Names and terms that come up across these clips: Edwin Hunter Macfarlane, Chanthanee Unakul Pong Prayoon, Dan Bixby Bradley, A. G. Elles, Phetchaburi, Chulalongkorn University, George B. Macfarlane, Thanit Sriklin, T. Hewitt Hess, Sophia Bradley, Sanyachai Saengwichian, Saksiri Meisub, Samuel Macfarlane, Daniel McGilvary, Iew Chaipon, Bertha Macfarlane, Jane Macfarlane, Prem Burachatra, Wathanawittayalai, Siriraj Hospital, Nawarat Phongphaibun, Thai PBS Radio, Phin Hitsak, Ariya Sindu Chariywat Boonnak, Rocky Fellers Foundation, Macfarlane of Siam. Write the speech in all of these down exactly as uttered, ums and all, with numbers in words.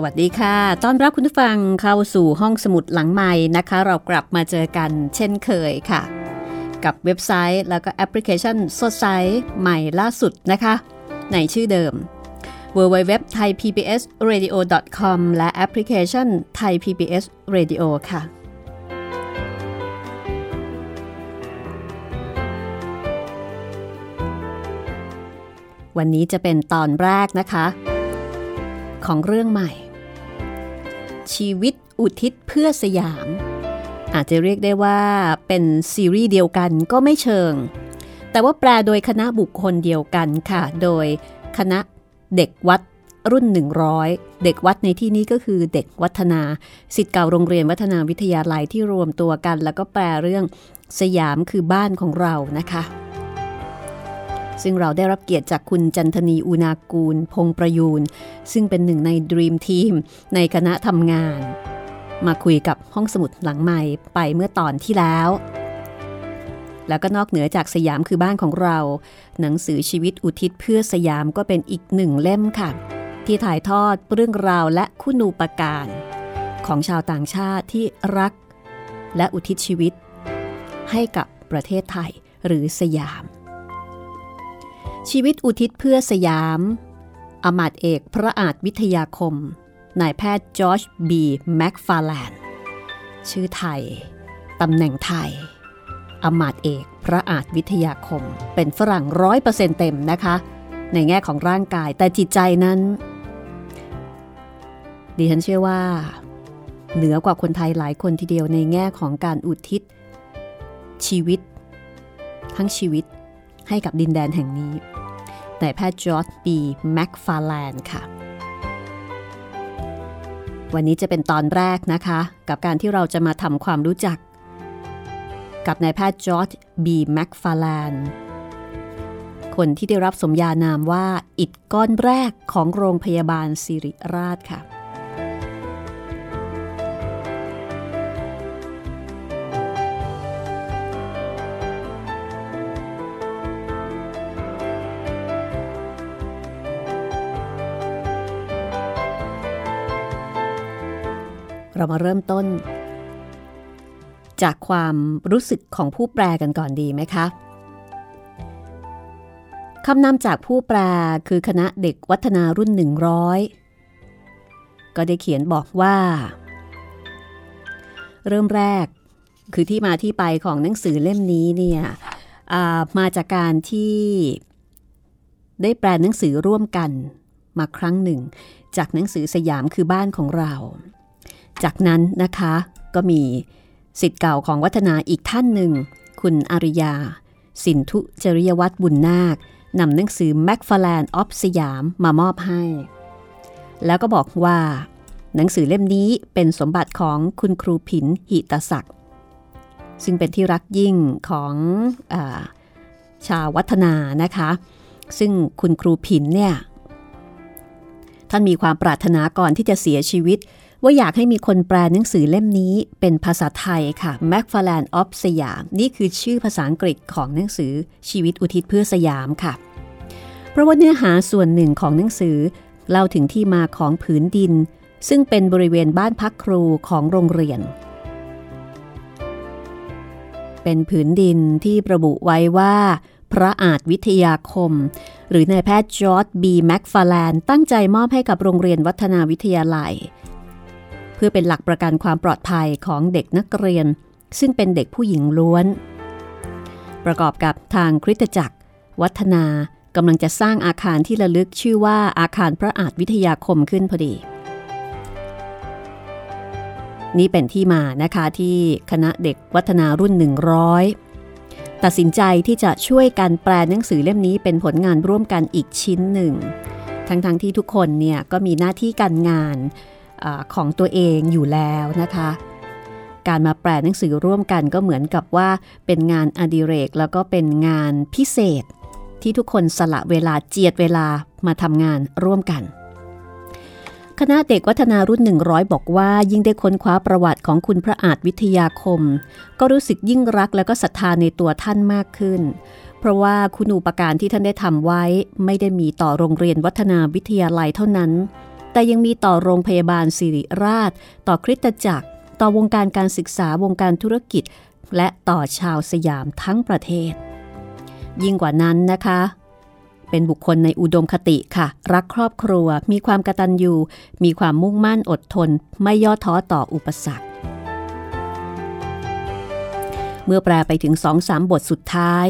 สวัสดีค่ะต้อนรับคุณผู้ฟังเข้าสู่ห้องสมุดหลังไมค์นะคะเรากลับมาเจอกันเช่นเคยค่ะกับเว็บไซต์แล้วก็แอปพลิเคชันสดใสใหม่ล่าสุดนะคะในชื่อเดิม ดับเบิลยู ดับเบิลยู ดับเบิลยู ดอท ไทยพีบีเอสเรดิโอ ดอท คอม และแอปพลิเคชัน Thai พี บี เอส Radio ค่ะวันนี้จะเป็นตอนแรกนะคะของเรื่องใหม่ชีวิตอุทิศเพื่อสยามอาจจะเรียกได้ว่าเป็นซีรีส์เดียวกันก็ไม่เชิงแต่ว่าแปลโดยคณะบุคคลเดียวกันค่ะโดยคณะเด็กวัดรุ่นหนึ่งร้อยเด็กวัดในที่นี้ก็คือเด็กวัฒนาศิษย์เก่าโรงเรียนวัฒนาวิทยาลัยที่รวมตัวกันแล้วก็แปลเรื่องสยามคือบ้านของเรานะคะซึ่งเราได้รับเกียรติจากคุณจันทนีอุณากูลพงประยูนซึ่งเป็นหนึ่งใน Dream Team ในคณะทำงานมาคุยกับห้องสมุดหลังไมค์ไปเมื่อตอนที่แล้วแล้วก็นอกเหนือจากสยามคือบ้านของเราหนังสือชีวิตอุทิศเพื่อสยามก็เป็นอีกหนึ่งเล่มค่ะที่ถ่ายทอดเรื่องราวและคุณูปการของชาวต่างชาติที่รักและอุทิศชีวิตให้กับประเทศไทยหรือสยามชีวิตอุทิศเพื่อสยามอมาตย์เอกพระอาจวิทยาคมนายแพทย์จอร์จบีแม็กฟาแลนด์ชื่อไทยตำแหน่งไทยอมาตย์เอกพระอาจวิทยาคมเป็นฝรั่ง ร้อยเปอร์เซ็นต์ เต็มนะคะในแง่ของร่างกายแต่จิตใจนั้นดิฉันเชื่อว่าเหนือกว่าคนไทยหลายคนทีเดียวในแง่ของการอุทิศชีวิตทั้งชีวิตให้กับดินแดนแห่งนี้นายแพทย์จอร์จ บีแม็กฟาแลนด์ค่ะวันนี้จะเป็นตอนแรกนะคะกับการที่เราจะมาทำความรู้จักกับนายแพทย์จอร์จ บีแม็กฟาแลนด์คนที่ได้รับสมญานามว่าอิฐก้อนแรกของโรงพยาบาลศิริราชค่ะเรามาเริ่มต้นจากความรู้สึกของผู้แปลกันก่อนดีไหมคะคำนำจากผู้แปลคือคณะเด็กวัฒนารุ่นหนึ่งร้อยก็ได้เขียนบอกว่าเริ่มแรกคือที่มาที่ไปของหนังสือเล่มนี้เนี่ยมาจากการที่ได้แปลหนังสือร่วมกันมาครั้งหนึ่งจากหนังสือสยามคือบ้านของเราจากนั้นนะคะก็มีศิษย์เก่าของวัฒนาอีกท่านหนึ่งคุณอาริยาสินธุจริยวัฒน์บุญนาคนำหนังสือ Macfarlane of สยามมามอบให้แล้วก็บอกว่าหนังสือเล่มนี้เป็นสมบัติของคุณครูผินหิตศักดิ์ซึ่งเป็นที่รักยิ่งของอาชาววัฒนานะคะซึ่งคุณครูผินเนี่ยท่านมีความปรารถนาก่อนที่จะเสียชีวิตว่าอยากให้มีคนแปลหนังสือเล่มนี้เป็นภาษาไทยค่ะ Macfarlane of สยามนี่คือชื่อภาษาอังกฤษของหนังสือชีวิตอุทิศเพื่อสยามค่ะเพราะว่าเนื้อหาส่วนหนึ่งของหนังสือเล่าถึงที่มาของผืนดินซึ่งเป็นบริเวณบ้านพักครูของโรงเรียนเป็นผืนดินที่ระบุไว้ว่าพระอาจวิทยาคมหรือนายแพทย์จอร์จ บีแม็กฟาแลนด์ตั้งใจมอบให้กับโรงเรียนวัฒนาวิทยาลัยเพื่อเป็นหลักประกันความปลอดภัยของเด็กนักเรียนซึ่งเป็นเด็กผู้หญิงล้วนประกอบกับทางคริสตจักรวัฒนากำลังจะสร้างอาคารที่ระลึกชื่อว่าอาคารพระอาจวิทยาคมขึ้นพอดีนี่เป็นที่มานะคะที่คณะเด็กวัฒนารุ่นหนึ่งร้อยตัดสินใจที่จะช่วยกันแปลหนังสือเล่มนี้เป็นผลงานร่วมกันอีกชิ้นหนึ่งทั้งๆที่ทุกคนเนี่ยก็มีหน้าที่การงานของตัวเองอยู่แล้วนะคะการมาแปลหนังสือร่วมกันก็เหมือนกับว่าเป็นงานอดิเรกแล้วก็เป็นงานพิเศษที่ทุกคนสละเวลาเจียดเวลามาทำงานร่วมกันคณะเด็กวัฒนารุ่นหนึ่งร้อยบอกว่ายิ่งได้ค้นคว้าประวัติของคุณพระอาจวิทยาคมก็รู้สึกยิ่งรักและก็ศรัทธาในตัวท่านมากขึ้นเพราะว่าคุณูปการที่ท่านได้ทำไว้ไม่ได้มีต่อโรงเรียนวัฒนาวิทยาลัยเท่านั้นแต่ยังมีต่อโรงพยาบาลศิริราชต่อคริสตจักรต่อวงการการศึกษาวงการธุรกิจและต่อชาวสยามทั้งประเทศยิ่งกว่านั้นนะคะ เป็นบุคคลในอุดมคติค่ะรักครอบครัวมีความกตัญญูมีความมุ่งมั่นอดทนไม่ย่อท้อต่ออุปสรรคเมื่อแปลไปถึง สองสาม บทสุดท้าย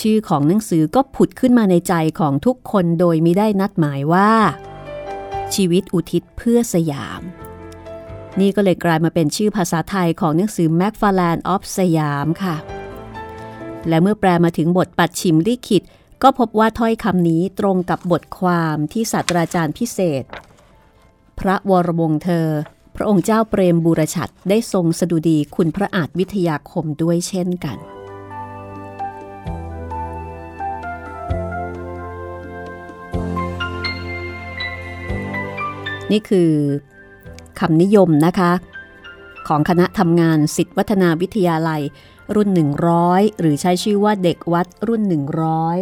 ชื่อของหนังสือก็ผุดขึ้นมาในใจของทุกคนโดยมิได้นัดหมายว่าชีวิตอุทิศเพื่อสยามนี่ก็เลยกลายมาเป็นชื่อภาษาไทยของหนังสือ Macfarlane of สยามค่ะและเมื่อแปลมาถึงบทปัจฉิมลิขิตก็พบว่าถ้อยคำนี้ตรงกับบทความที่ศาสตราจารย์พิเศษพระวรวงศ์เธอพระองค์เจ้าเปรมบูรฉัตรได้ทรงสดุดีคุณพระอาจวิทยาคมด้วยเช่นกันนี่คือคำนิยมนะคะของคณะทำงานศิษย์วัฒนาวิทยาลัยรุ่นหนึ่งร้อยหรือใช้ชื่อว่าเด็กวัดรุ่นหนึ่งร้อย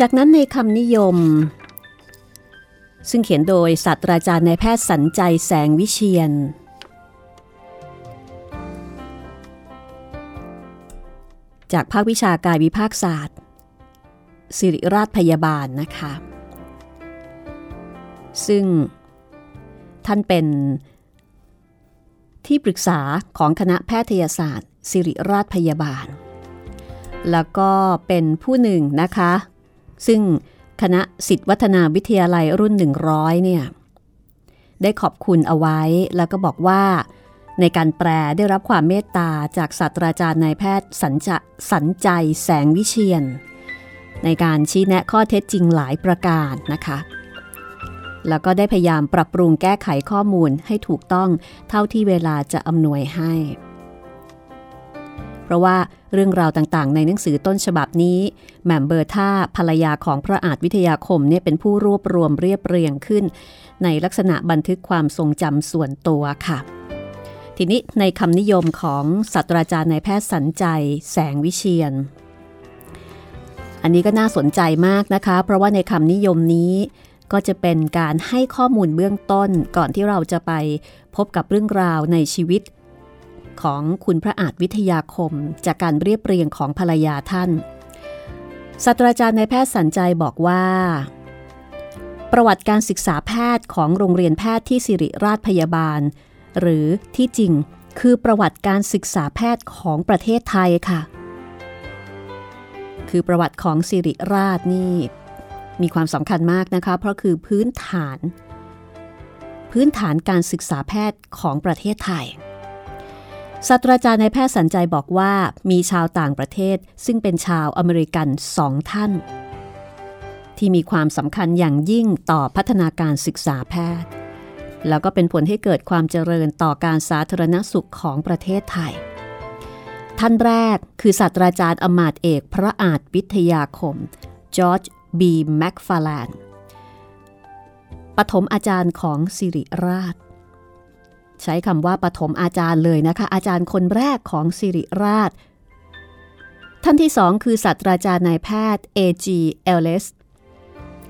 จากนั้นในคำนิยมซึ่งเขียนโดยศาสตราจารย์นายแพทย์สัญชัยแสงวิเชียรจากภาควิชากายวิภาคศาสตร์ศิริราชพยาบาลนะคะซึ่งท่านเป็นที่ปรึกษาของคณะแพทยศาสตร์ศิริราชพยาบาลแล้วก็เป็นผู้หนึ่งนะคะซึ่งคณะศิษย์วัฒนาวิทยาลัยรุ่นหนึ่งร้อยเนี่ยได้ขอบคุณเอาไว้แล้วก็บอกว่าในการแปลได้รับความเมตตาจากศาสตราจารย์นายแพทย์สัญชัยสัญชัยแสงวิเชียรในการชี้แนะข้อเท็จจริงหลายประการนะคะแล้วก็ได้พยายามปรับปรุงแก้ไขข้อมูลให้ถูกต้องเท่าที่เวลาจะอำนวยให้เพราะว่าเรื่องราวต่างๆในหนังสือต้นฉบับนี้แหม่มเบอร์ธาภรรยาของพระอาจวิทยาคมเนี่ยเป็นผู้รวบรวมเรียบเรียงขึ้นในลักษณะบันทึกความทรงจำส่วนตัวค่ะทีนี้ในคำนิยมของศาสตราจารย์นายแพทย์สัญชัยแสงวิเชียรอันนี้ก็น่าสนใจมากนะคะเพราะว่าในคำนิยมนี้ก็จะเป็นการให้ข้อมูลเบื้องต้นก่อนที่เราจะไปพบกับเรื่องราวในชีวิตของคุณพระอาจวิทยาคมจากการเรียบเรียงของภรรยาท่านศาสตราจารย์นายแพทย์สัญชัยบอกว่าประวัติการศึกษาแพทย์ของโรงเรียนแพทย์ที่ศิริราชพยาบาลหรือที่จริงคือประวัติการศึกษาแพทย์ของประเทศไทยค่ะคือประวัติของศิริราชนี่มีความสำคัญมากนะคะเพราะคือพื้นฐานพื้นฐานการศึกษาแพทย์ของประเทศไทยศาสตราจารย์นายแพทย์สัญชัยบอกว่ามีชาวต่างประเทศซึ่งเป็นชาวอเมริกันสองท่านที่มีความสำคัญอย่างยิ่งต่อพัฒนาการศึกษาแพทย์แล้วก็เป็นผลให้เกิดความเจริญต่อการสาธารณสุขของประเทศไทยท่านแรกคือศาสตราจารย์อมาตย์เอกพระอาจวิทยาคมจอร์จ บี แมคฟาร์แลนด์ปฐมอาจารย์ของศิริราชใช้คำว่าปฐมอาจารย์เลยนะคะอาจารย์คนแรกของศิริราชท่านที่สองคือศาสตราจารย์นายแพทย์ เอ จี เอลเลส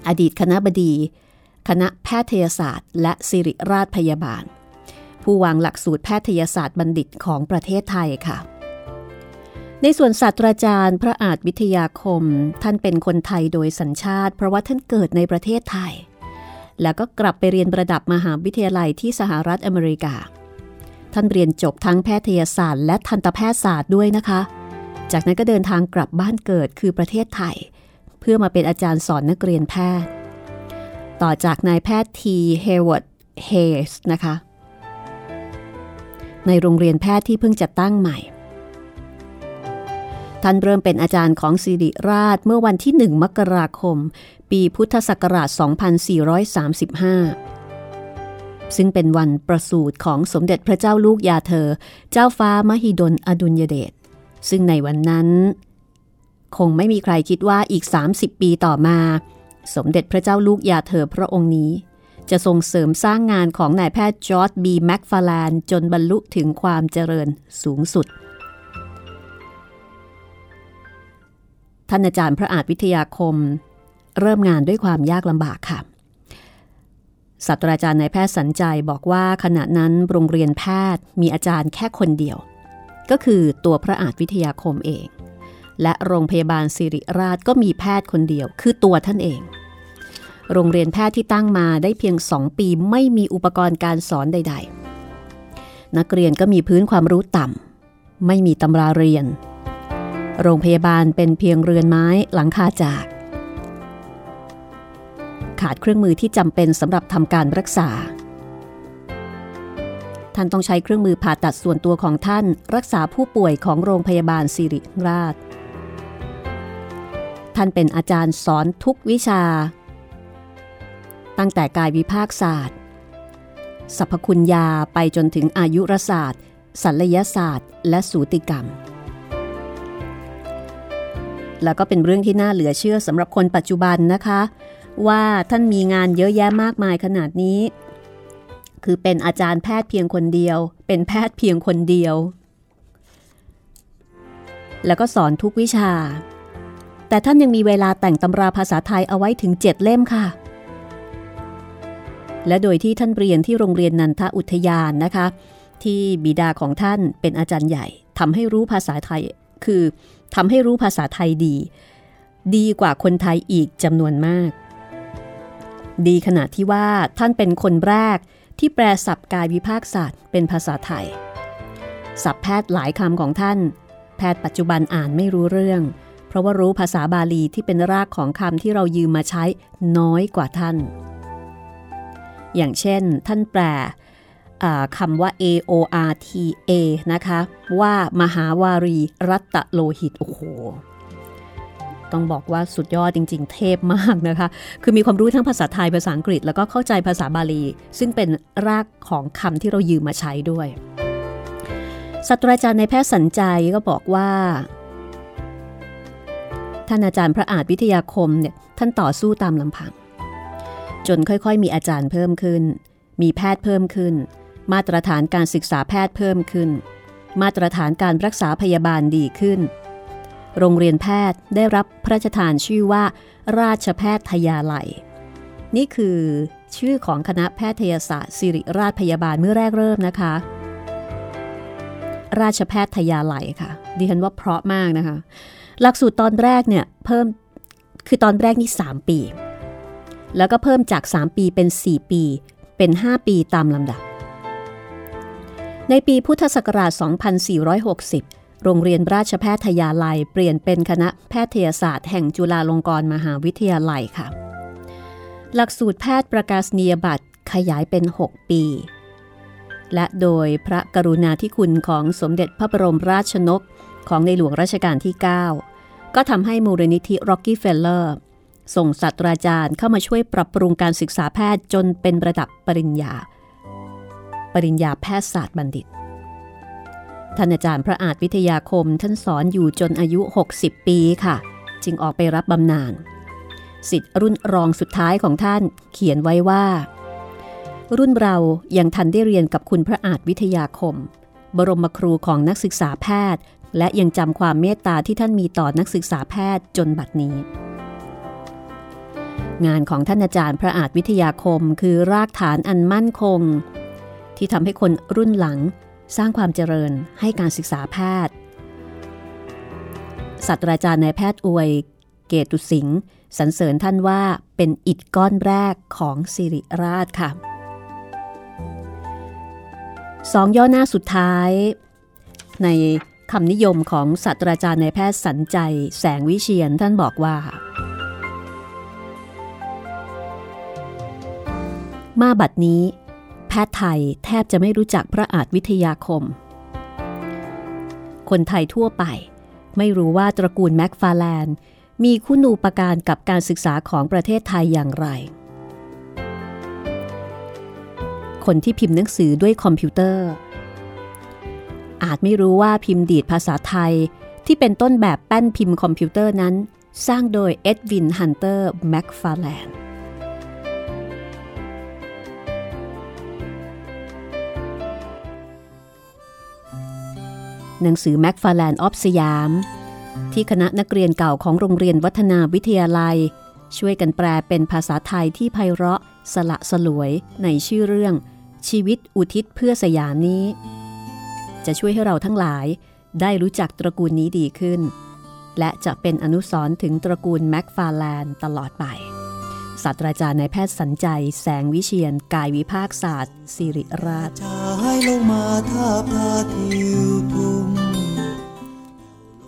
อดีตคณบดีคณะแพทยศาสตร์และศิริราชพยาบาลผู้วางหลักสูตรแพทยศาสตร์บัณฑิตของประเทศไทยค่ะในส่วนศาสตราจารย์พระอาจวิทยาคมท่านเป็นคนไทยโดยสัญชาติเพราะว่าท่านเกิดในประเทศไทยแล้วก็กลับไปเรียนระดับมหาวิทยาลัยที่สหรัฐอเมริกาท่านเรียนจบทั้งแพทยศาสตร์และทันตแพทยศาสตร์ด้วยนะคะจากนั้นก็เดินทางกลับบ้านเกิดคือประเทศไทยเพื่อมาเป็นอาจารย์สอนนักเรียนแพทย์ต่อจากนายแพทย์ทีเฮเวิร์ดเฮสนะคะในโรงเรียนแพทย์ที่เพิ่งจัดตั้งใหม่ท่านเริ่มเป็นอาจารย์ของศิริราชเมื่อวันที่หนึ่งมกราคมปีพุทธศักราชสองพันสี่ร้อยสามสิบห้าซึ่งเป็นวันประสูติของสมเด็จพระเจ้าลูกยาเธอเจ้าฟ้ามหิดลอดุลยเดชซึ่งในวันนั้นคงไม่มีใครคิดว่าอีกสามสิบปีต่อมาสมเด็จพระเจ้าลูกยาเธอพระองค์นี้จะทรงเสริมสร้างงานของนายแพทย์จอร์จ บี แมคฟาร์แลนด์จนบรรลุถึงความเจริญสูงสุดท่านอาจารย์พระอาจวิทยาคมเริ่มงานด้วยความยากลำบากค่ะ ศาสตราจารย์นายแพทย์สัญชัยบอกว่าขณะนั้นโรงเรียนแพทย์มีอาจารย์แค่คนเดียวก็คือตัวพระอาจวิทยาคมเองและโรงพยาบาลศิริราชก็มีแพทย์คนเดียวคือตัวท่านเองโรงเรียนแพทย์ที่ตั้งมาได้เพียงสองปีไม่มีอุปกรณ์การสอนใดๆนักเรียนก็มีพื้นความรู้ต่ำไม่มีตำราเรียนโรงพยาบาลเป็นเพียงเรือนไม้หลังคาจากขาดเครื่องมือที่จำเป็นสำหรับทำการรักษาท่านต้องใช้เครื่องมือผ่าตัดส่วนตัวของท่านรักษาผู้ป่วยของโรงพยาบาลศิริราชท่านเป็นอาจารย์สอนทุกวิชาตั้งแต่กายวิภาคศาสตร์สรรพคุณยาไปจนถึงอายุรศาสตร์ศัลยศาสตร์และสูติกรรมแล้วก็เป็นเรื่องที่น่าเหลือเชื่อสำหรับคนปัจจุบันนะคะว่าท่านมีงานเยอะแยะมากมายขนาดนี้คือเป็นอาจารย์แพทย์เพียงคนเดียวเป็นแพทย์เพียงคนเดียวแล้วก็สอนทุกวิชาแต่ท่านยังมีเวลาแต่งตำราภาษาไทยเอาไว้ถึงเจ็ดเล่มค่ะและโดยที่ท่านเรียนที่โรงเรียนนันทอุทยานนะคะที่บิดาของท่านเป็นอาจารย์ใหญ่ทำให้รู้ภาษาไทยคือทำให้รู้ภาษาไทยดีดีกว่าคนไทยอีกจำนวนมากดีขนาดที่ว่าท่านเป็นคนแรกที่แปลศัพท์กายวิภาคศาสตร์เป็นภาษาไทยศัพท์แพทย์หลายคำของท่านแพทย์ปัจจุบันอ่านไม่รู้เรื่องเพราะว่ารู้ภาษาบาลีที่เป็นรากของคำที่เรายืมมาใช้น้อยกว่าท่านอย่างเช่นท่านแปลคำว่า เอ โอ อาร์ ที เอ นะคะว่ามหาวารีรัตโลหิตโอ้โหต้องบอกว่าสุดยอดจริงๆเทพมากนะคะคือมีความรู้ทั้งภาษาไทยภาษาอังกฤษแล้วก็เข้าใจภาษาบาลีซึ่งเป็นรากของคำที่เรายืมมาใช้ด้วยศาสตราจารย์นายแพทย์สัญชัยก็บอกว่าท่านอาจารย์พระอาจวิทยาคมเนี่ยท่านต่อสู้ตามลำพังจนค่อยๆมีอาจารย์เพิ่มขึ้นมีแพทย์เพิ่มขึ้นมาตรฐานการศึกษาแพทย์เพิ่มขึ้นมาตรฐานการรักษาพยาบาลดีขึ้นโรงเรียนแพทย์ได้รับพระราชทานชื่อว่าราชแพทยาลัยนี่คือชื่อของคณะแพทยศาสตร์ศิริราชพยาบาลเมื่อแรกเริ่มนะคะราชแพทยาลัยค่ะดิฉันว่าเพราะมากนะคะหลักสูตรตอนแรกเนี่ยเพิ่มคือตอนแรกนี่สามปีแล้วก็เพิ่มจากสามปีเป็นสี่ปีเป็นห้าปีตามลำดับในปีพุทธศักราชสองพันสี่ร้อยหกสิบโรงเรียนราชแพทยาลัยเปลี่ยนเป็นคณะแพทยศาสตร์แห่งจุฬาลงกรณ์มหาวิทยาลัยค่ะหลักสูตรแพทย์ประกาศนียบัตรขยายเป็นหกปีและโดยพระกรุณาธิคุณของสมเด็จพระบรมราชชนกของในหลวงรัชกาลที่เก้าก็ทำให้มูลนิธิร็อกกี้เฟลเลอร์ส่งศาสตราจารย์เข้ามาช่วยปรับปรุงการศึกษาแพทย์จนเป็นระดับปริญญาปริญญาแพทยศาสตร์บัณฑิตท่านอาจารย์พระอาจวิทยาคมท่านสอนอยู่จนอายุหกสิบปีค่ะจึงออกไปรับบำนาญศิษย์รุ่นรองสุดท้ายของท่านเขียนไว้ว่ารุ่นเรายังทันได้เรียนกับคุณพระอาจวิทยาคมบรมครูของนักศึกษาแพทย์และยังจำความเมตตาที่ท่านมีต่อนักศึกษาแพทย์จนบัดนี้งานของท่านอาจารย์พระอาจวิทยาคมคือรากฐานอันมั่นคงที่ทำให้คนรุ่นหลังสร้างความเจริญให้การศึกษาแพทย์ศาสตราจารย์นายแพทย์อวยเกตุสิงห์สรรเสริญท่านว่าเป็นอิฐก้อนแรกของศิริราชค่ะสองย่อหน้าสุดท้ายในคำนิยมของศาสตราจารย์นายแพทย์สัญชัยแสงวิเชียรท่านบอกว่ามาบัดนี้แพทย์ไทยแทบจะไม่รู้จักพระอาจวิทยาคมคนไทยทั่วไปไม่รู้ว่าตระกูลแม็กฟาแลนมีคุณูปการกับการศึกษาของประเทศไทยอย่างไรคนที่พิมพ์หนังสือด้วยคอมพิวเตอร์อาจไม่รู้ว่าพิมพ์ดีดภาษาไทยที่เป็นต้นแบบแป้นพิมพ์คอมพิวเตอร์นั้นสร้างโดยเอ็ดวินฮันเตอร์แม็กฟาแลนหนังสือแม็กฟาแลนออฟสยามที่คณะนักเรียนเก่าของโรงเรียนวัฒนาวิทยาลัยช่วยกันแปลเป็นภาษาไทยที่ไพเราะ สละสลวยในชื่อเรื่องชีวิตอุทิศเพื่อสยามนี้จะช่วยให้เราทั้งหลายได้รู้จักตระกูลนี้ดีขึ้นและจะเป็นอนุสรณ์ถึงตระกูลแม็กฟาร์แลนด์ตลอดไปศาสตราจารย์นายแพทย์สัญชัยแสงวิเชียนกายวิภาคศาสตร์ศิริราช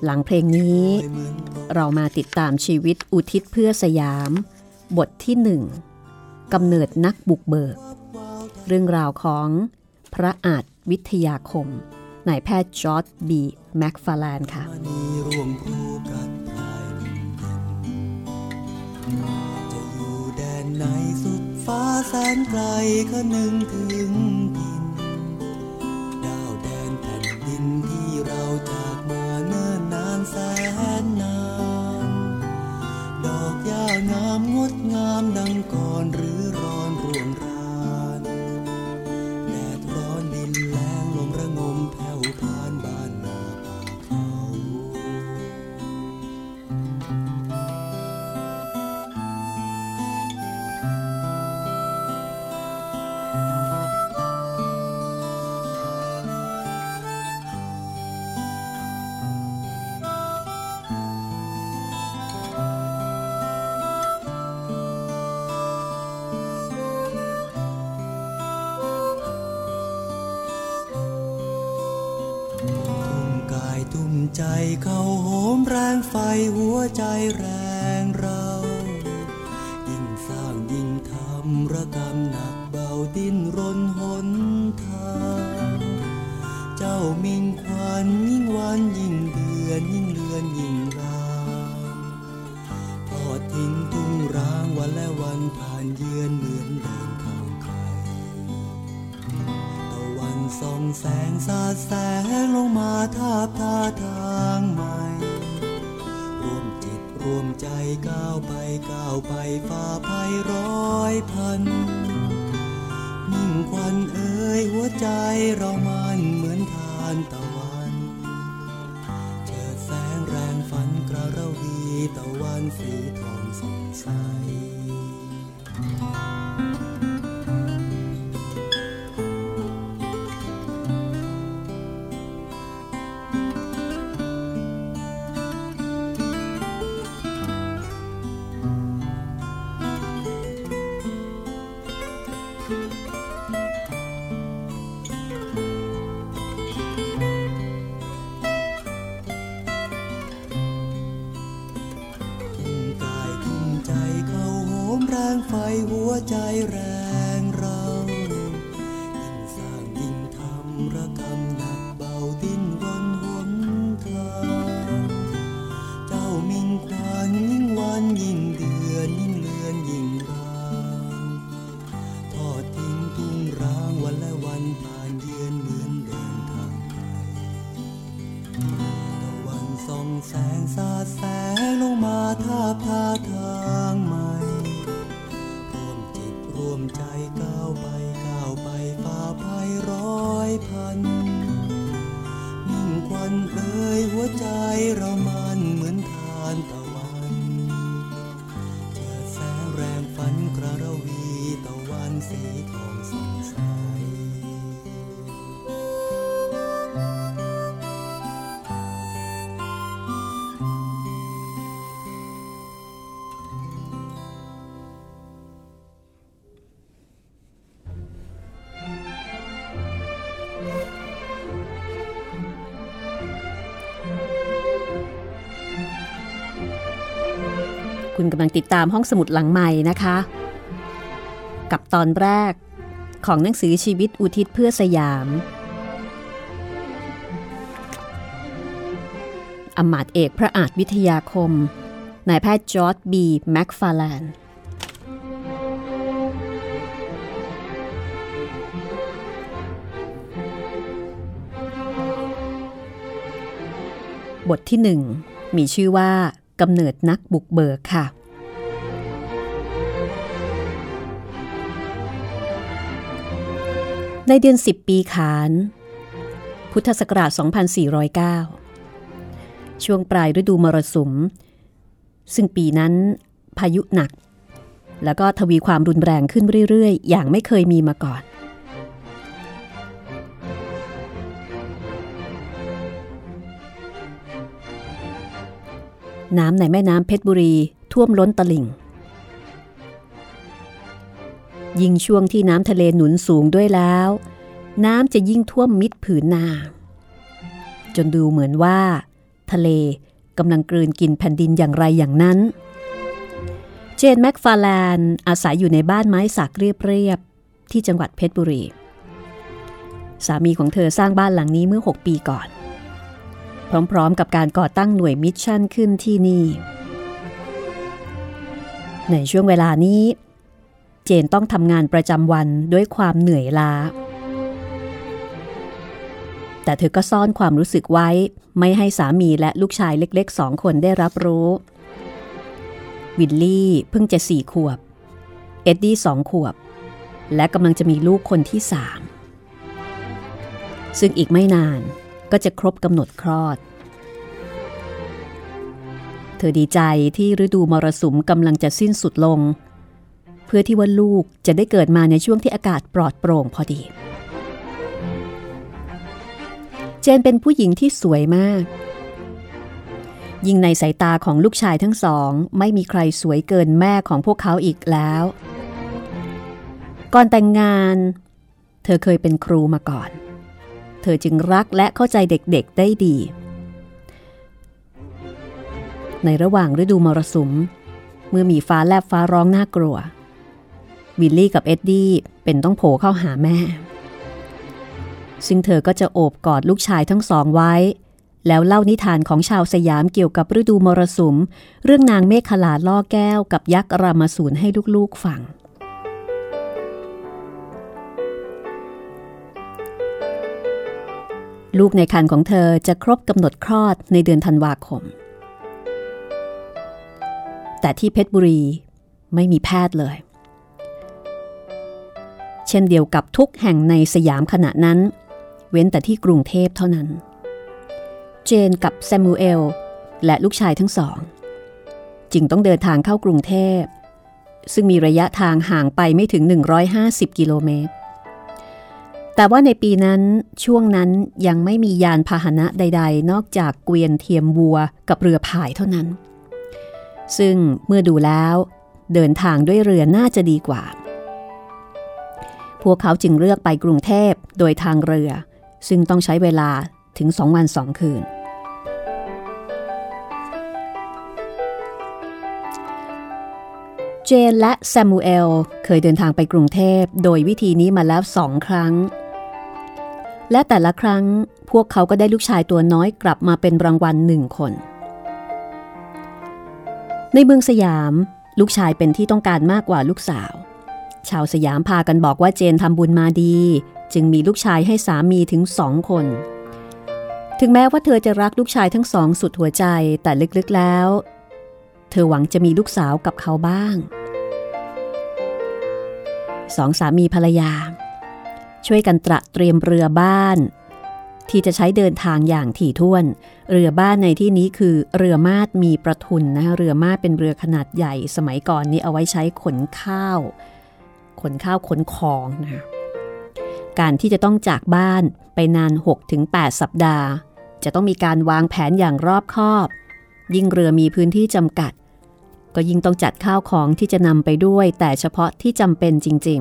หลังเพลงนี้เรามาติดตามชีวิตอุทิศเพื่อสยามบทที่หนึ่งกำเนิดนักบุกเบิกเรื่องราวของพระอาจวิทยาคมนายแพทย์จอร์จบีแม็กฟาร์แลนด์ค่ะจะอยู่แดนไหนสุดฟ้าแสนไกลก็นึกถึงดินดาวแดนแผ่นดินที่เราจากมาเนิ่นนานแสนนานดอกหญ้างามงดงามดังก่อนหรือร้อนร่วงราใจเขาโหมแรงไฟหัวใจแรงเรายิ่งสร้างยิ่งทำระกำหนักเบาดิ้นรนหนทางเจ้ามิ่งควันยิ่งวันยิ่งเดือนยิ่งเลือนยิ่งรางทอดทิ้งทุ่งร้างวันและวันผ่านเยือนเหมือนเดินทางไกลตะวันส่องแสงสาดแสงลงมาทาบทาทางใหม่รวมจิตรวมใจก้าวไปก้าวไปฝ่าภัยร้อยพันมิ่งควันเอ่ยหัวใจเรามันเหมือนทานตะวันเจอแสงแรงฝันกระระวีตะวันสีทองสดใสใจแรงเรายิ่งสร้างยิ่งทำระกำหนักเบาดิ้นรนหนทางเจ้ามิ่งควันยิ่งวันยิ่งเดือนยิ่งเลือนยิ่งรางทอดทิ้งทุ่งร้างวันและวันผ่านเยือนเหมือนเดินทางไกลตะวันส่องแสงสาดแสงลงมาทาบทาทางใหม่ใจก้าวไปก้าวไปฝ่าภัยร้อยพันมิ่งควันเอ่ยหัวใจเรามันเหมือนทานตะวันเจอแสงแรงฝันกระระวีตะวันสีทองสดใสคุณกำลังติดตามห้องสมุดหลังใหม่นะคะกับตอนแรกของหนังสือชีวิตอุทิศเพื่อสยามอำมาตย์เอกพระอาจวิทยาคมนายแพทย์จอร์จบีแม็กฟาร์แลนด์บทที่หนึ่งมีชื่อว่ากำเนิดนักบุกเบิกค่ะในเดือนสิบปีขานพุทธศักราชสองพันสี่ร้อยเก้าช่วงปลายฤดูมรสุมซึ่งปีนั้นพายุหนัก แล้วก็ทวีความรุนแรงขึ้นเรื่อยๆอย่างไม่เคยมีมาก่อนน้ำในแม่น้ำเพชรบุรีท่วมล้นตลิ่งยิ่งช่วงที่น้ำทะเลหนุนสูงด้วยแล้วน้ำจะยิ่งท่วมมิดผืนนาจนดูเหมือนว่าทะเลกำลังกลืนกินแผ่นดินอย่างไรอย่างนั้นเจนแม็กฟาแลนอาศัยอยู่ในบ้านไม้สักเรียบๆที่จังหวัดเพชรบุรีสามีของเธอสร้างบ้านหลังนี้เมื่อหกปีก่อนพร้อมๆกับการก่อตั้งหน่วยมิชชั่นขึ้นที่นี่ในช่วงเวลานี้เจนต้องทำงานประจำวันด้วยความเหนื่อยล้าแต่เธอก็ซ่อนความรู้สึกไว้ไม่ให้สามีและลูกชายเล็กๆสองคนได้รับรู้วิลลี่เพิ่งจะสี่ขวบเอ็ดดี้สองขวบและกำลังจะมีลูกคนที่สามซึ่งอีกไม่นานก็จะครบกำหนดคลอดเธอดีใจที่ฤดูมรสุมกำลังจะสิ้นสุดลงเพื่อที่ว่าลูกจะได้เกิดมาในช่วงที่อากาศปลอดโปร่งพอดีเจนเป็นผู้หญิงที่สวยมากยิ่งในสายตาของลูกชายทั้งสองไม่มีใครสวยเกินแม่ของพวกเขาอีกแล้วก่อนแต่งงานเธอเคยเป็นครูมาก่อนเธอจึงรักและเข้าใจเด็กๆได้ดีในระหว่างฤดูมรสุมเมื่อมีฟ้าแลบฟ้าร้องน่ากลัววิลลี่กับเอ็ดดี้เป็นต้องโผล่เข้าหาแม่ซึ่งเธอก็จะโอบกอดลูกชายทั้งสองไว้แล้วเล่านิทานของชาวสยามเกี่ยวกับฤดูมรสุมเรื่องนางเมขลาล่อแก้วกับยักษ์รามาสูรให้ลูกๆฟังลูกในครรภ์ของเธอจะครบกำหนดคลอดในเดือนธันวาคมแต่ที่เพชรบุรีไม่มีแพทย์เลยเช่นเดียวกับทุกแห่งในสยามขณะนั้นเว้นแต่ที่กรุงเทพเท่านั้นเจนกับแซมูเอลและลูกชายทั้งสองจึงต้องเดินทางเข้ากรุงเทพซึ่งมีระยะทางห่างไปไม่ถึงหนึ่งร้อยห้าสิบกิโลเมตรแต่ว่าในปีนั้นช่วงนั้นยังไม่มียานพาหนะใดๆนอกจากเกวียนเทียมวัวกับเรือพายเท่านั้นซึ่งเมื่อดูแล้วเดินทางด้วยเรือน่าจะดีกว่าพวกเขาจึงเลือกไปกรุงเทพโดยทางเรือซึ่งต้องใช้เวลาถึงสองวันสองคืนเจนและแซมูเอลเคยเดินทางไปกรุงเทพโดยวิธีนี้มาแล้วสองครั้งและแต่ละครั้งพวกเขาก็ได้ลูกชายตัวน้อยกลับมาเป็นรางวัลหนึ่งคนในเมืองสยามลูกชายเป็นที่ต้องการมากกว่าลูกสาวชาวสยามพากันบอกว่าเจนทำบุญมาดีจึงมีลูกชายให้สามีถึงสองคนถึงแม้ว่าเธอจะรักลูกชายทั้งสองสุดหัวใจแต่ลึกๆแล้วเธอหวังจะมีลูกสาวกับเขาบ้างสองสามีภรรยาช่วยกันตระเตรียมเรือบ้านที่จะใช้เดินทางอย่างถี่ถ้วนเรือบ้านในที่นี้คือเรือมาดมีประทุนนะเรือมาดเป็นเรือขนาดใหญ่สมัยก่อนนี้เอาไว้ใช้ขนข้าวขนข้าวขนของนะการที่จะต้องจากบ้านไปนาน หกถึงแปด สัปดาห์จะต้องมีการวางแผนอย่างรอบคอบยิ่งเรือมีพื้นที่จำกัดก็ยิ่งต้องจัดข้าวของที่จะนำไปด้วยแต่เฉพาะที่จำเป็นจริง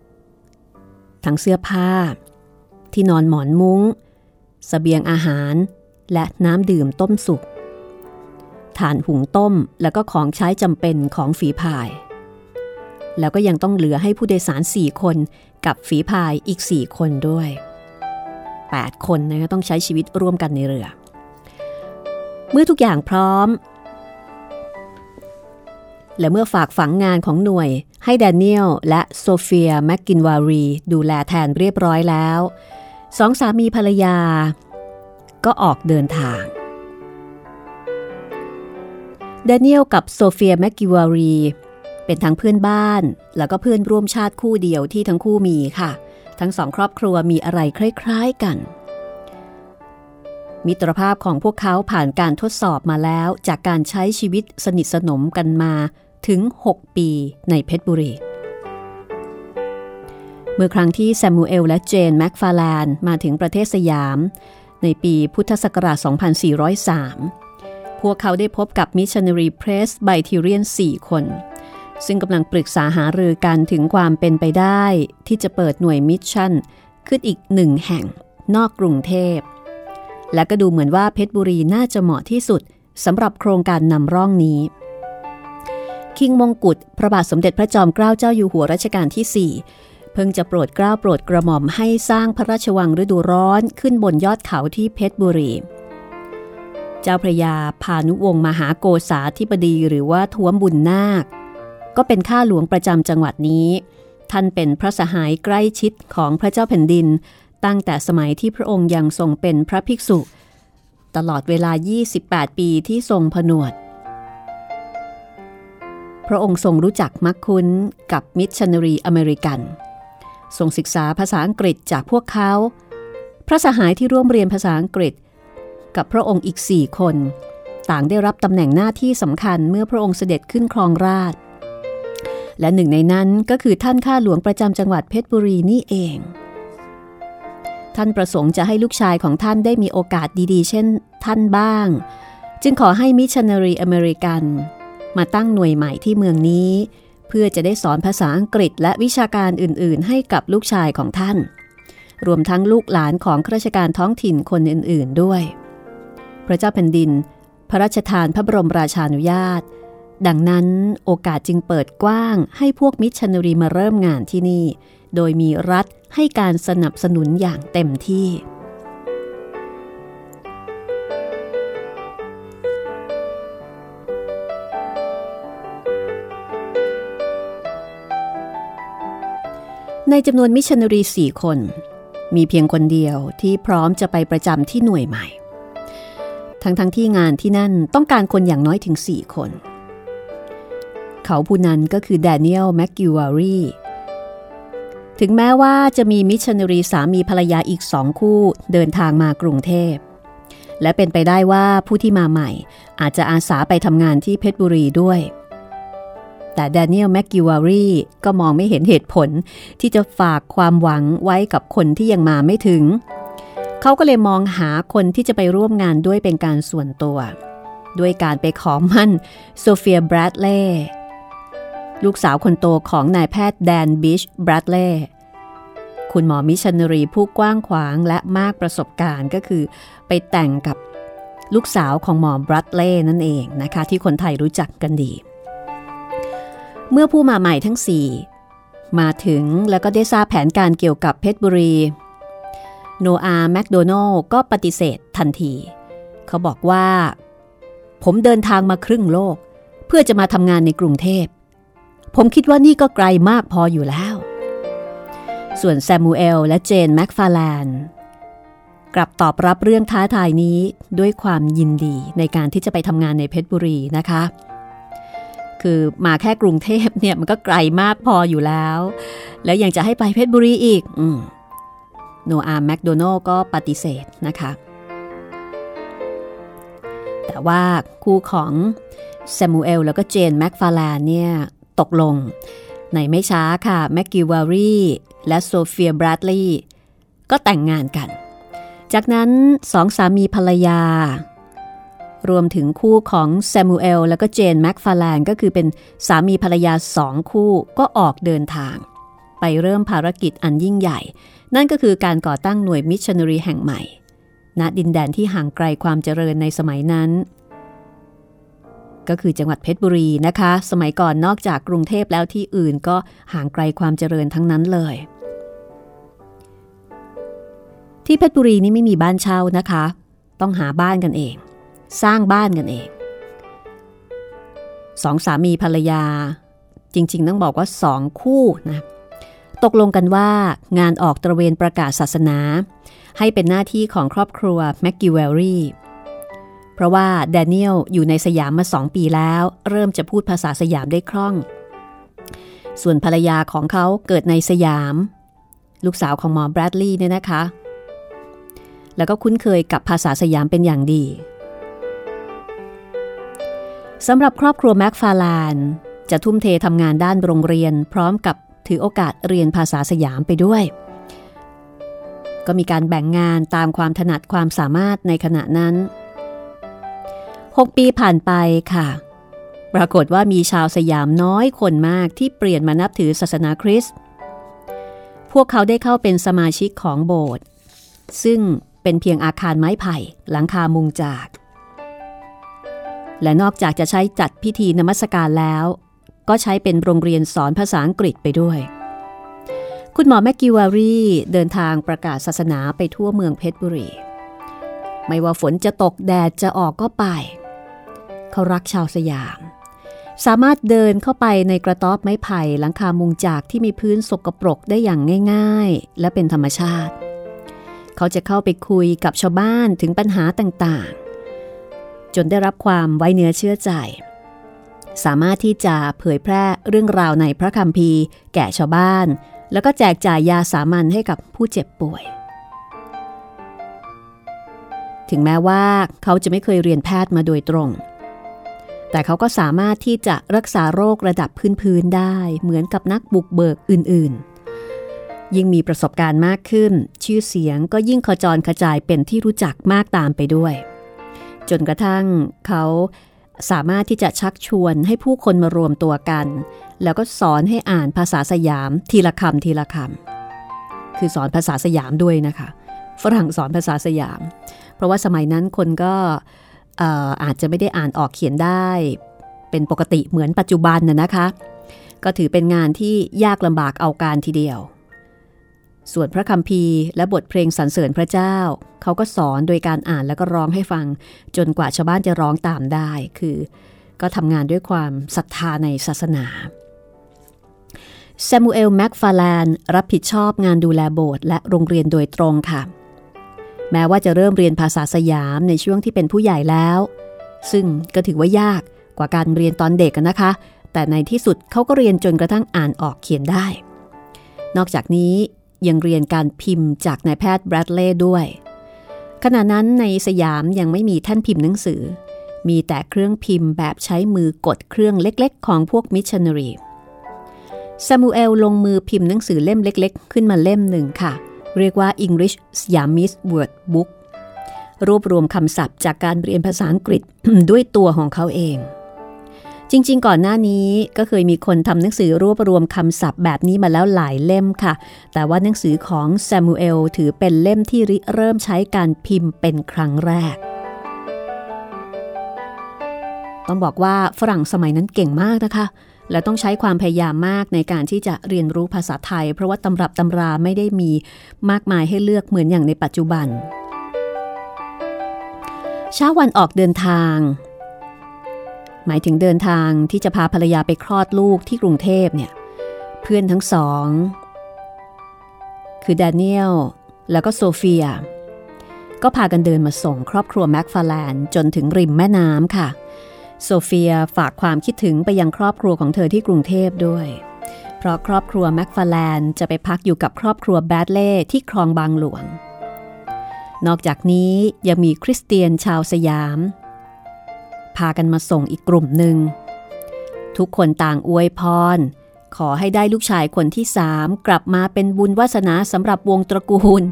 ๆทั้งเสื้อผ้าที่นอนหมอนมุ้งเสบียงอาหารและน้ำดื่มต้มสุกถ่านหุงต้มแล้วก็ของใช้จำเป็นของฝีพายแล้วก็ยังต้องเหลือให้ผู้โดยสารสี่คนกับฝีพายอีกสี่คนด้วยแปดคนนะคะต้องใช้ชีวิตร่วมกันในเรือเมื่อทุกอย่างพร้อมและเมื่อฝากฝังงานของหน่วยให้แดเนียลและโซเฟียแมคกินวารีดูแลแทนเรียบร้อยแล้วสองสามีภรรยาก็ออกเดินทางแดเนียลกับโซเฟียแมคกินวารีเป็นทั้งเพื่อนบ้านแล้วก็เพื่อนร่วมชาติคู่เดียวที่ทั้งคู่มีค่ะทั้งสองครอบครัวมีอะไรคล้ายๆกัน มิตรภาพของพวกเขาผ่านการทดสอบมาแล้วจากการใช้ชีวิตสนิทสนมกันมาถึงหกปีในเพชรบุรีเมื่อครั้งที่แซมมูเอลและเจนแม็กฟาร์แลนด์มาถึงประเทศสยามในปีพุทธศักราชสองพันสี่ร้อยสามพวกเขาได้พบกับ Missionary Press Byterian สี่ คนซึ่งกำลังปรึกษาหารือกันถึงความเป็นไปได้ที่จะเปิดหน่วยมิชชั่นขึ้นอีกหนึ่งแห่งนอกกรุงเทพและก็ดูเหมือนว่าเพชรบุรีน่าจะเหมาะที่สุดสำหรับโครงการนำร่องนี้คิงมงกุฎพระบาทสมเด็จพระจอมเกล้าเจ้าอยู่หัวรัชกาลที่สี่เพิ่งจะโปรดเกล้าโปรดกระหม่อมให้สร้างพระราชวังฤดูร้อนขึ้นบนยอดเขาที่เพชรบุรีเจ้าพระยาพานุวงศ์มหาโกษาธิบดีหรือว่าท้วมบุญนาคก็เป็นข้าหลวงประจำจังหวัดนี้ท่านเป็นพระสหายใกล้ชิดของพระเจ้าแผ่นดินตั้งแต่สมัยที่พระองค์ยังทรงเป็นพระภิกษุตลอดเวลายี่สิบแปดปีที่ทรงผนวดพระองค์ทรงรู้จักมักคุ้นกับมิชชันนารีอเมริกันทรงศึกษาภาษาอังกฤษจากพวกเขาพระสหายที่ร่วมเรียนภาษาอังกฤษกับพระองค์อีกสี่คนต่างได้รับตำแหน่งหน้าที่สำคัญเมื่อพระองค์เสด็จขึ้นครองราชย์และหนึ่งในนั้นก็คือท่านข้าหลวงประจำจังหวัดเพชรบุรีนี่เองท่านประสงค์จะให้ลูกชายของท่านได้มีโอกาสดีๆเช่นท่านบ้างจึงขอให้มิชชันนารีอเมริกันมาตั้งหน่วยใหม่ที่เมืองนี้เพื่อจะได้สอนภาษาอังกฤษและวิชาการอื่นๆให้กับลูกชายของท่านรวมทั้งลูกหลานของข้าราชการท้องถิ่นคนอื่นๆด้วยพระเจ้าแผ่นดินพระราชทานพระบรมราชานุญาตดังนั้นโอกาสจึงเปิดกว้างให้พวกมิชชันนารีมาเริ่มงานที่นี่โดยมีรัฐให้การสนับสนุนอย่างเต็มที่ในจำนวนมิชชันนารีสี่คนมีเพียงคนเดียวที่พร้อมจะไปประจำที่หน่วยใหม่ทั้งทั้งที่งานที่นั่นต้องการคนอย่างน้อยถึงสี่คนเขาผู้นั้นก็คือแดเนียลแมคกิวารีถึงแม้ว่าจะมีมิชชันนารีสามีภรรยาอีกสองคู่เดินทางมากรุงเทพและเป็นไปได้ว่าผู้ที่มาใหม่อาจจะอาสาไปทำงานที่เพชรบุรีด้วยแต่แดเนียลแมคกิวารีก็มองไม่เห็นเหตุผลที่จะฝากความหวังไว้กับคนที่ยังมาไม่ถึงเขาก็เลยมองหาคนที่จะไปร่วมงานด้วยเป็นการส่วนตัวด้วยการไปขอมั่นโซเฟียแบรดเล่ลูกสาวคนโตของนายแพทย์แดนบิชแบรดเล่คุณหมอมิชชันนารีผู้กว้างขวางและมากประสบการณ์ก็คือไปแต่งกับลูกสาวของหมอแบรดเล่นั่นเองนะคะที่คนไทยรู้จักกันดีเมื่อผู้มาใหม่ทั้งสี่มาถึงแล้วก็ได้ทราบแผนการเกี่ยวกับเพชรบุรีโนอาห์ แมคโดนัลก็ปฏิเสธทันทีเขาบอกว่าผมเดินทางมาครึ่งโลกเพื่อจะมาทำงานในกรุงเทพผมคิดว่านี่ก็ไกลมากพออยู่แล้วส่วนแซมมูเอลและเจนแม็กฟาร์แลนด์กลับตอบรับเรื่องท้าทายนี้ด้วยความยินดีในการที่จะไปทำงานในเพชรบุรีนะคะคือมาแค่กรุงเทพเนี่ยมันก็ไกลมากพออยู่แล้วแล้วยังจะให้ไปเพชรบุรีอีกอืมโนอาห์ แมคโดนัลก็ปฏิเสธนะคะแต่ว่าคู่ของแซมมูเอลแล้วก็เจนแม็กฟาร์แลนด์เนี่ยตกลงในไม่ช้าค่ะแมคกิวารีและโซเฟียแบรดลีย์ก็แต่งงานกันจากนั้นสองสามีภรรยารวมถึงคู่ของแซมูเอลแล้วก็เจนแม็กฟาร์แลนด์ก็คือเป็นสามีภรรยาสองคู่ก็ออกเดินทางไปเริ่มภารกิจอันยิ่งใหญ่นั่นก็คือการก่อตั้งหน่วยมิชชันนารีแห่งใหม่ณดินแดนที่ห่างไกลความเจริญในสมัยนั้นก็คือจังหวัดเพชรบุรีนะคะสมัยก่อนนอกจากกรุงเทพแล้วที่อื่นก็ห่างไกลความเจริญทั้งนั้นเลยที่เพชรบุรีนี่ไม่มีบ้านเช่านะคะต้องหาบ้านกันเองสร้างบ้านกันเองสองสามีภรรยาจริงๆต้องบอกว่าสองคู่นะตกลงกันว่างานออกตระเวนประกาศศาสนาให้เป็นหน้าที่ของครอบครัวแมคกิวารีเพราะว่าแดเนียลอยู่ในสยามมาสองปีแล้วเริ่มจะพูดภาษาสยามได้คล่องส่วนภรรยาของเขาเกิดในสยามลูกสาวของหมอแบรดลีย์เนี่ยนะคะ แล้วก็คุ้นเคยกับภาษาสยามเป็นอย่างดีสำหรับครอบครัวแม็กฟาร์แลนด์จะทุ่มเททำงานด้านโรงเรียนพร้อมกับถือโอกาสเรียนภาษาสยามไปด้วยก็มีการแบ่งงานตามความถนัดความสามารถในขณะนั้นหกปีผ่านไปค่ะปรากฏว่ามีชาวสยามน้อยคนมากที่เปลี่ยนมานับถือศาสนาคริสต์พวกเขาได้เข้าเป็นสมาชิกของโบสถ์ซึ่งเป็นเพียงอาคารไม้ไผ่หลังคามุงจากและนอกจากจะใช้จัดพิธีนมัสการแล้วก็ใช้เป็นโรงเรียนสอนภาษาอังกฤษไปด้วยคุณหมอแมคกิวารีเดินทางประกาศศาสนาไปทั่วเมืองเพชรบุรีไม่ว่าฝนจะตกแดดจะออกก็ไปเขารักชาวสยามสามารถเดินเข้าไปในกระต๊อบไม้ไผ่หลังคามุงจากที่มีพื้นสกปรกได้อย่างง่ายๆและเป็นธรรมชาติเขาจะเข้าไปคุยกับชาวบ้านถึงปัญหาต่างๆจนได้รับความไว้เนื้อเชื่อใจสามารถที่จะเผยแพร่เรื่องราวในพระคัมภีร์แก่ชาวบ้านแล้วก็แจกจ่ายยาสามัญให้กับผู้เจ็บป่วยถึงแม้ว่าเขาจะไม่เคยเรียนแพทย์มาโดยตรงแต่เขาก็สามารถที่จะรักษาโรคระดับพื้นๆได้เหมือนกับนักบุกเบิกอื่นๆยิ่งมีประสบการณ์มากขึ้นชื่อเสียงก็ยิ่งขจรขจายเป็นที่รู้จักมากตามไปด้วยจนกระทั่งเขาสามารถที่จะชักชวนให้ผู้คนมารวมตัวกันแล้วก็สอนให้อ่านภาษาสยามทีละคำทีละคำคือสอนภาษาสยามด้วยนะคะฝรั่งสอนภาษาสยามเพราะว่าสมัยนั้นคนก็อาจจะไม่ได้อ่านออกเขียนได้เป็นปกติเหมือนปัจจุบันน่ะนะคะก็ถือเป็นงานที่ยากลำบากเอาการทีเดียวส่วนพระคัมภีร์และบทเพลงสรรเสริญพระเจ้าเขาก็สอนโดยการอ่านแล้วก็ร้องให้ฟังจนกว่าชาวบ้านจะร้องตามได้คือก็ทำงานด้วยความศรัทธาในศาสนาแซมูเอลแม็กฟาร์แลนด์รับผิดชอบงานดูแลโบสถ์และโรงเรียนโดยตรงค่ะแม้ว่าจะเริ่มเรียนภาษาสยามในช่วงที่เป็นผู้ใหญ่แล้วซึ่งก็ถือว่ายากกว่าการเรียนตอนเด็กนะคะแต่ในที่สุดเขาก็เรียนจนกระทั่งอ่านออกเขียนได้นอกจากนี้ยังเรียนการพิมพ์จากนายแพทย์แบรดเลย์ด้วยขณะนั้นในสยามยังไม่มีแท่นพิมพ์หนังสือมีแต่เครื่องพิมพ์แบบใช้มือกดเครื่องเล็กๆของพวกมิชชันนารีซามูเอลลงมือพิมพ์หนังสือเล่มเล็กๆขึ้นมาเล่มหนึ่งค่ะเรียกว่า English Siamese Word Book รวบรวมคำศัพท์จากการเรียนภาษาอังกฤษ ด้วยตัวของเขาเองจริงๆก่อนหน้านี้ก็เคยมีคนทำหนังสือรวบรวมคำศัพท์แบบนี้มาแล้วหลายเล่มค่ะแต่ว่าหนังสือของแซมูเอลถือเป็นเล่มที่ริเริ่มใช้การพิมพ์เป็นครั้งแรกต้องบอกว่าฝรั่งสมัยนั้นเก่งมากนะคะและต้องใช้ความพยายามมากในการที่จะเรียนรู้ภาษาไทยเพราะว่าตำรับตำราไม่ได้มีมากมายให้เลือกเหมือนอย่างในปัจจุบันเช้าวันออกเดินทางหมายถึงเดินทางที่จะพาภรรยาไปคลอดลูกที่กรุงเทพเนี่ยเพื่อนทั้งสองคือแดเนียลแล้วก็โซเฟียก็พากันเดินมาส่งครอบครัวแม็กฟาร์แลนด์จนถึงริมแม่น้ำค่ะโซเฟียฝากความคิดถึงไปยังครอบครัวของเธอที่กรุงเทพด้วยเพราะครอบครัวแม็กฟาร์แลนด์จะไปพักอยู่กับครอบครัวแบดเล่ที่คลองบางหลวงนอกจากนี้ยังมีคริสเตียนชาวสยามพากันมาส่งอีกกลุ่มหนึ่งทุกคนต่างอวยพรขอให้ได้ลูกชายคนที่สามกลับมาเป็นบุญวาสนาสำหรับวงตระกูล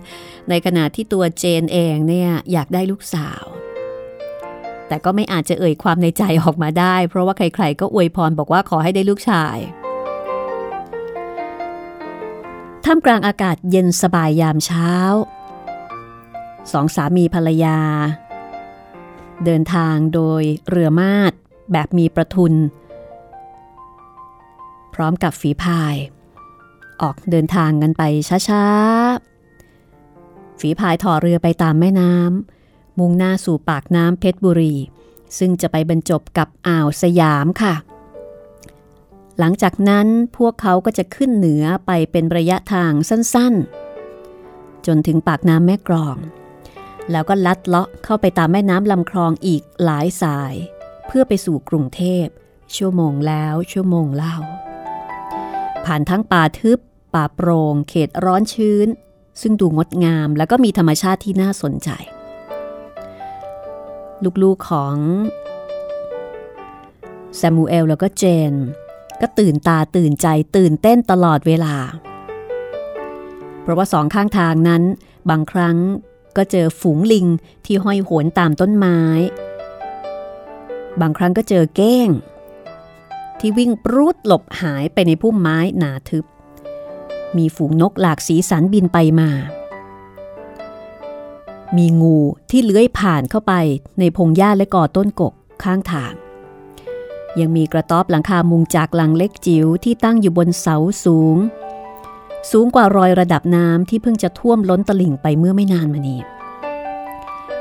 ในขณะที่ตัวเจนเองเนี่ยอยากได้ลูกสาวแต่ก็ไม่อาจจะเอ่ยความในใจออกมาได้เพราะว่าใครๆก็อวยพรบอกว่าขอให้ได้ลูกชายท่ามกลางอากาศเย็นสบายยามเช้าสองสามีภรรยาเดินทางโดยเรือมาดแบบมีประทุนพร้อมกับฝีพายออกเดินทางกันไปช้าๆฝีพายถ่อเรือไปตามแม่น้ำมุ่งหน้าสู่ปากน้ำเพชรบุรีซึ่งจะไปบรรจบกับอ่าวสยามค่ะหลังจากนั้นพวกเขาก็จะขึ้นเหนือไปเป็นระยะทางสั้นๆจนถึงปากน้ำแม่กลองแล้วก็ลัดเลาะเข้าไปตามแม่น้ำลำคลองอีกหลายสายเพื่อไปสู่กรุงเทพชั่วโมงแล้วชั่วโมงเล่าผ่านทั้งป่าทึบป่าโปร่งเขตร้อนชื้น ซึ่งดูงดงามแล้วก็มีธรรมชาติที่น่าสนใจลูกๆของแซมูเอลแล้วก็เจนก็ตื่นตาตื่นใจตื่นเต้นตลอดเวลาเพราะว่าสองข้างทางนั้นบางครั้งก็เจอฝูงลิงที่ห้อยโหนตามต้นไม้บางครั้งก็เจอเก้งที่วิ่งปรูดหลบหายไปในพุ่มไม้หนาทึบมีฝูงนกหลากสีสันบินไปมามีงูที่เลื้อยผ่านเข้าไปในพงหญ้าและก่อต้นกกข้างทางยังมีกระต๊อบหลังคามุงจากหลังเล็กจิ๋วที่ตั้งอยู่บนเสาสูงสูงกว่ารอยระดับน้ำที่เพิ่งจะท่วมล้นตลิ่งไปเมื่อไม่นานมานี้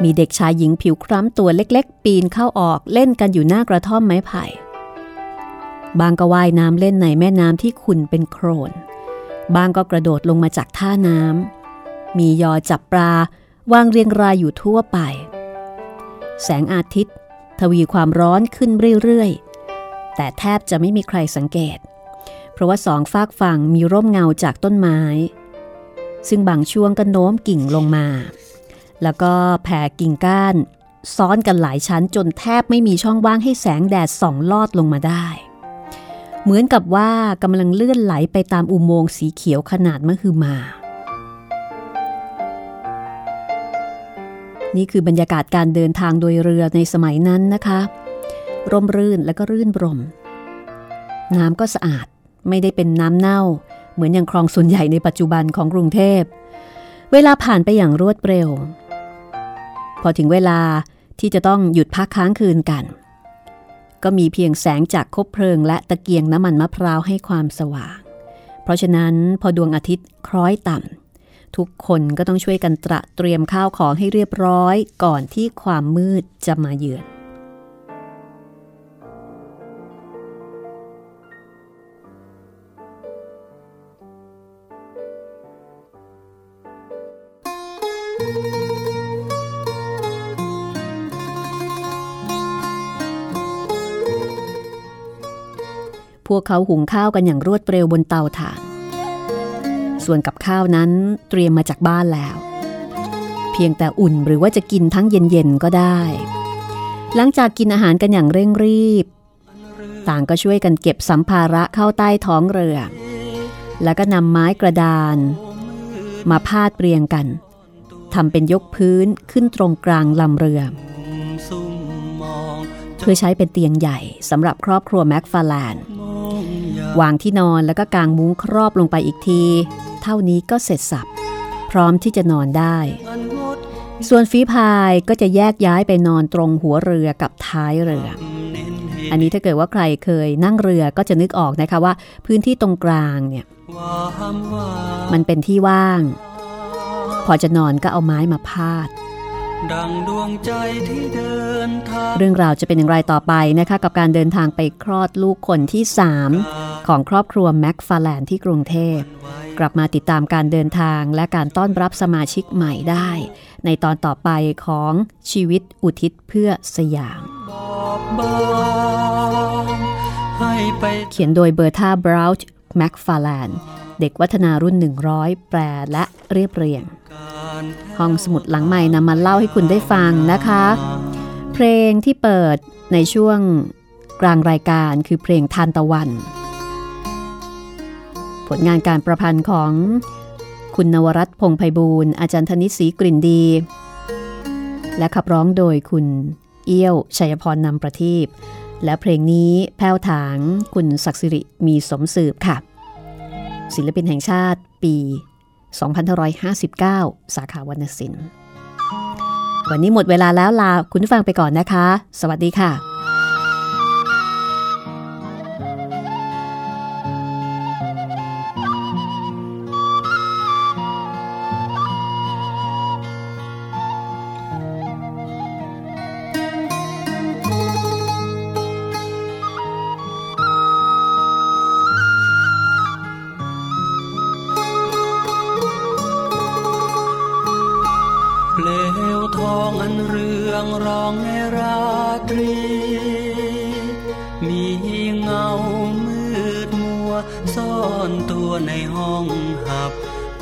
มีเด็กชายหญิงผิวคล้ำตัวเล็กๆปีนเข้าออกเล่นกันอยู่หน้ากระท่อมไม้ไผ่บางก็ว่ายน้ำเล่นในแม่น้ำที่ขุ่นเป็นโคลนบางก็กระโดดลงมาจากท่าน้ำมียอจับปลาวางเรียงรายอยู่ทั่วไปแสงอาทิตย์ทวีความร้อนขึ้นเรื่อยๆแต่แทบจะไม่มีใครสังเกตเพราะว่าสองฝากฝั่งมีร่มเงาจากต้นไม้ซึ่งบางช่วงก็โน้มกิ่งลงมาแล้วก็แผ่กิ่งก้านซ้อนกันหลายชั้นจนแทบไม่มีช่องว่างให้แสงแดดส่องลอดลงมาได้เหมือนกับว่ากำลังเลื่อนไหลไปตามอุโมงค์สีเขียวขนาดมหึมานี่คือบรรยากาศการเดินทางโดยเรือในสมัยนั้นนะคะร่มรื่นและก็รื่นรมน้ำก็สะอาดไม่ได้เป็นน้ำเน่าเหมือนอย่างคลองส่วนใหญ่ในปัจจุบันของกรุงเทพเวลาผ่านไปอย่างรวดเร็วพอถึงเวลาที่จะต้องหยุดพักค้างคืนกันก็มีเพียงแสงจากคบเพลิงและตะเกียงน้ำมันมะพร้าวให้ความสว่างเพราะฉะนั้นพอดวงอาทิตย์คล้อยต่ำทุกคนก็ต้องช่วยกันตระเตรียมข้าวของให้เรียบร้อยก่อนที่ความมืดจะมาเยือนพวกเขาหุงข้าวกันอย่างรวดเร็วบนเตาถ่านส่วนกับข้าวนั้นเตรียมมาจากบ้านแล้วเพียงแต่อุ่นหรือว่าจะกินทั้งเย็นๆก็ได้หลังจากกินอาหารกันอย่างเร่งรีบต่างก็ช่วยกันเก็บสัมภาระเข้าใต้ท้องเรือแล้วก็นำไม้กระดานมาพาดเรียงกันทำเป็นยกพื้นขึ้นตรงกลางลำเรือเพื่อใช้เป็นเตียงใหญ่สำหรับครอบครัวแม็กฟาร์แลนด์วางที่นอนแล้วก็กางมุ้งครอบลงไปอีกทีเท่านี้ก็เสร็จสรรพพร้อมที่จะนอนได้ส่วนฝีพายก็จะแยกย้ายไปนอนตรงหัวเรือกับท้ายเรืออันนี้ถ้าเกิดว่าใครเคยนั่งเรือก็จะนึกออกนะคะว่าพื้นที่ตรงกลางเนี่ยมันเป็นที่ว่างพอจะนอนก็เอาไม้มาพาดเรื่องราวจะเป็นอย่างไรต่อไปนะคะกับการเดินทางไปคลอดลูกคนที่สามของครอบครัวแม็กฟาร์แลนด์ที่กรุงเทพกลับมาติดตามการเดินทางและการต้อนรับสมาชิกใหม่ได้ในตอนต่อไปของชีวิตอุทิศเพื่อสยามเขียนโดยเบอร์ธา บราวน์ แม็กฟาร์แลนด์เด็กวัฒนารุ่นหนึ่งร้อยแปลและเรียบเรียงห้องสมุดหลังใหม่นำมาเล่าให้คุณได้ฟังนะคะเพลงที่เปิดในช่วงกลางรายการคือเพลงทานตะวันผลงานการประพันธ์ของคุณนวรัตน์พงษ์ไพบูลย์อาจารย์ธนิต ศรีกลิ่นดีและขับร้องโดยคุณเอี้ยวชัยพรนำประทีปและเพลงนี้แผ้วถางคุณศักดิ์สิริมีสมสืบค่ะศิลปินแห่งชาติปีสองพันห้าร้อยห้าสิบเก้า สาขาวรรณศิลป์วันนี้หมดเวลาแล้วลาคุณผู้ฟังไปก่อนนะคะสวัสดีค่ะ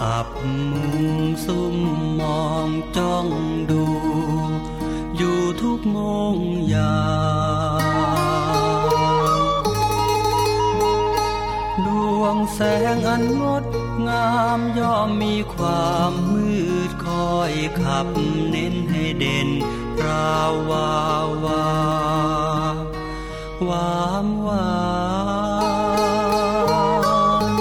อับมุงซุ่มมองจ้องดูอยู่ทุกโมงยามดวงแสงอันงดงามย่อมมีความมืดคอยขับเน้นให้เด่นราวาวาวามวาน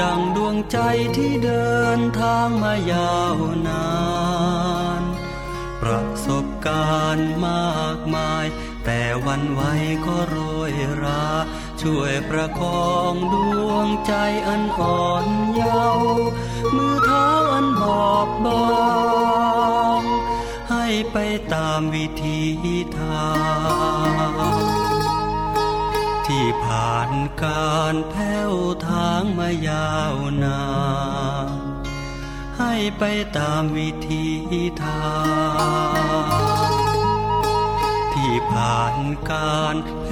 ดังดวงใจที่เดินทางมายาวนานประสบการณ์มากมายแต่วันไหวก็โรยราช่วยประคองดวงใจอันอ่อนเยาว์มือเท้าอันบอบบางให้ไปตามวิถีทางที่ผ่านการแผ่วทางมายาวนานให้ไปตามวิถีทางที่ผ่านการแผ